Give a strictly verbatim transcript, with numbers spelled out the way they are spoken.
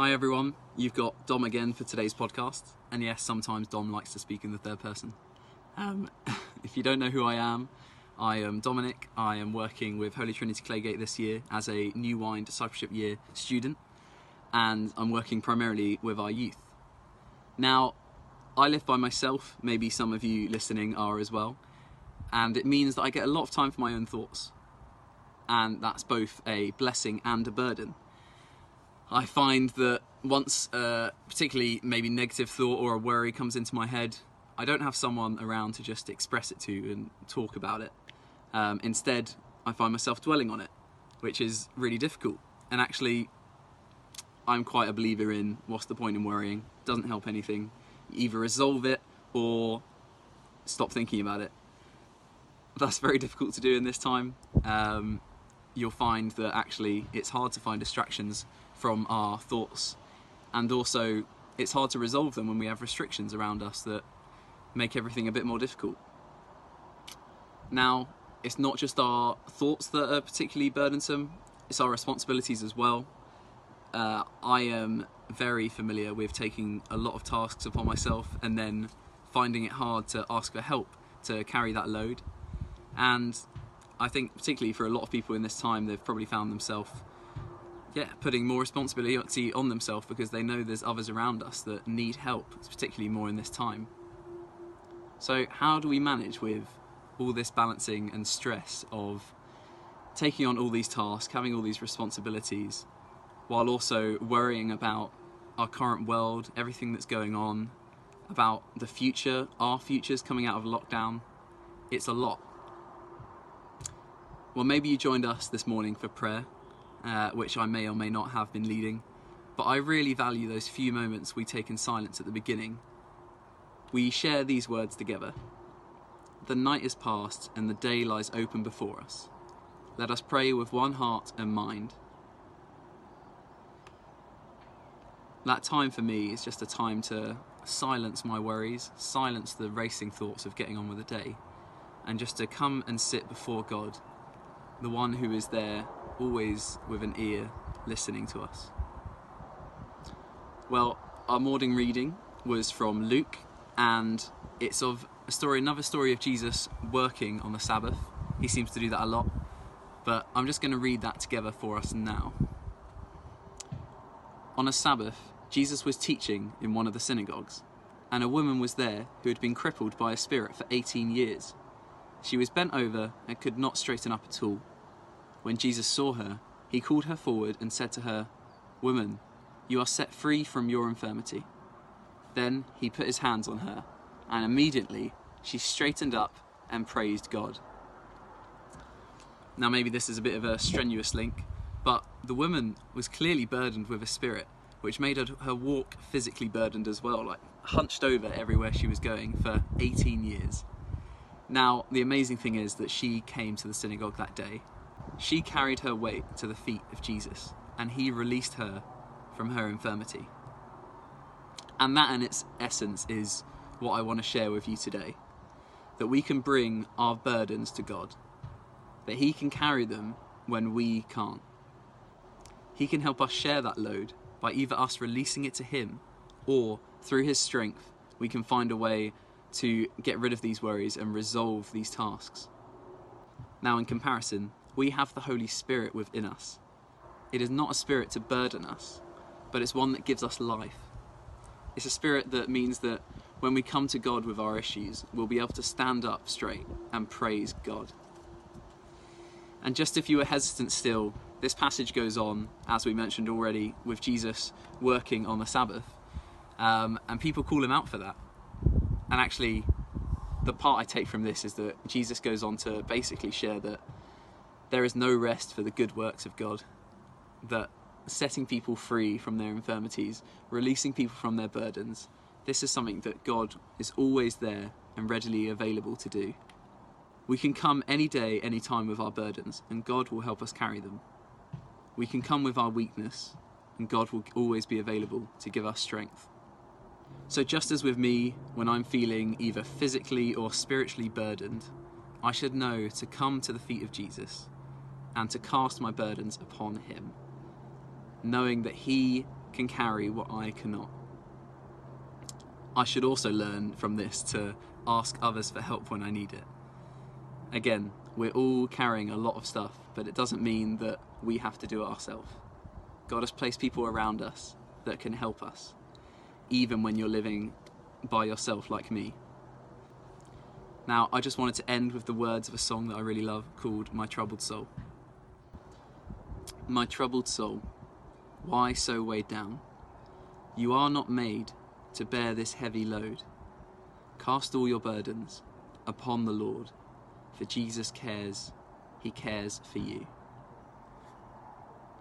Hi everyone, you've got Dom again for today's podcast, and yes, sometimes Dom likes to speak in the third person. Um, if you don't know who I am, I am Dominic. I am working with Holy Trinity Claygate this year as a New Wine Discipleship Year student, and I'm working primarily with our youth. Now, I live by myself, maybe some of you listening are as well, and it means that I get a lot of time for my own thoughts, and that's both a blessing and a burden. I find that once a particularly maybe negative thought or a worry comes into my head, I don't have someone around to just express it to and talk about it. Um, instead, I find myself dwelling on it, which is really difficult. And actually, I'm quite a believer in what's the point in worrying? It doesn't help anything. You either resolve it or stop thinking about it. That's very difficult to do in this time. Um, you'll find that actually it's hard to find distractions from our thoughts, and also it's hard to resolve them when we have restrictions around us that make everything a bit more difficult. Now, it's not just our thoughts that are particularly burdensome, it's our responsibilities as well. Uh, I am very familiar with taking a lot of tasks upon myself and then finding it hard to ask for help to carry that load. And I think particularly for a lot of people in this time, they've probably found themselves Yeah, putting more responsibility on themselves because they know there's others around us that need help, particularly more in this time. So how do we manage with all this balancing and stress of taking on all these tasks, having all these responsibilities, while also worrying about our current world, everything that's going on, about the future, our futures coming out of lockdown? It's a lot. Well, maybe you joined us this morning for prayer, Uh, which I may or may not have been leading, but I really value those few moments we take in silence at the beginning. We share these words together. The night is past and the day lies open before us. Let us pray with one heart and mind. That time for me is just a time to silence my worries, silence the racing thoughts of getting on with the day, and just to come and sit before God, the one who is there always with an ear listening to us. Well, our morning reading was from Luke, and it's of a story, another story of Jesus working on the Sabbath. He seems to do that a lot, but I'm just going to read that together for us now. On a Sabbath, Jesus was teaching in one of the synagogues, and a woman was there who had been crippled by a spirit for eighteen years. She was bent over and could not straighten up at all. When Jesus saw her, he called her forward and said to her, "Woman, you are set free from your infirmity." Then he put his hands on her, and immediately she straightened up and praised God. Now maybe this is a bit of a strenuous link, but the woman was clearly burdened with a spirit, which made her walk physically burdened as well, like hunched over everywhere she was going for eighteen years. Now, the amazing thing is that she came to the synagogue that day. She carried her weight to the feet of Jesus, and he released her from her infirmity. And that in its essence is what I want to share with you today, that we can bring our burdens to God, that he can carry them when we can't. He can help us share that load by either us releasing it to him, or through his strength, we can find a way to get rid of these worries and resolve these tasks. Now in comparison, we have the Holy Spirit within us. It is not a spirit to burden us, but it's one that gives us life. It's a spirit that means that when we come to God with our issues, we'll be able to stand up straight and praise God. And just if you were hesitant still, this passage goes on, as we mentioned already, with Jesus working on the Sabbath, um, and people call him out for that. And actually, the part I take from this is that Jesus goes on to basically share that there is no rest for the good works of God, that setting people free from their infirmities, releasing people from their burdens, this is something that God is always there and readily available to do. We can come any day, any time with our burdens, and God will help us carry them. We can come with our weakness, and God will always be available to give us strength. So just as with me, when I'm feeling either physically or spiritually burdened, I should know to come to the feet of Jesus and to cast my burdens upon him, knowing that he can carry what I cannot. I should also learn from this to ask others for help when I need it. Again, we're all carrying a lot of stuff, but it doesn't mean that we have to do it ourselves. God has placed people around us that can help us, even when you're living by yourself like me. Now, I just wanted to end with the words of a song that I really love called My Troubled Soul. My troubled soul, why so weighed down? You are not made to bear this heavy load. Cast all your burdens upon the Lord, for Jesus cares, he cares for you.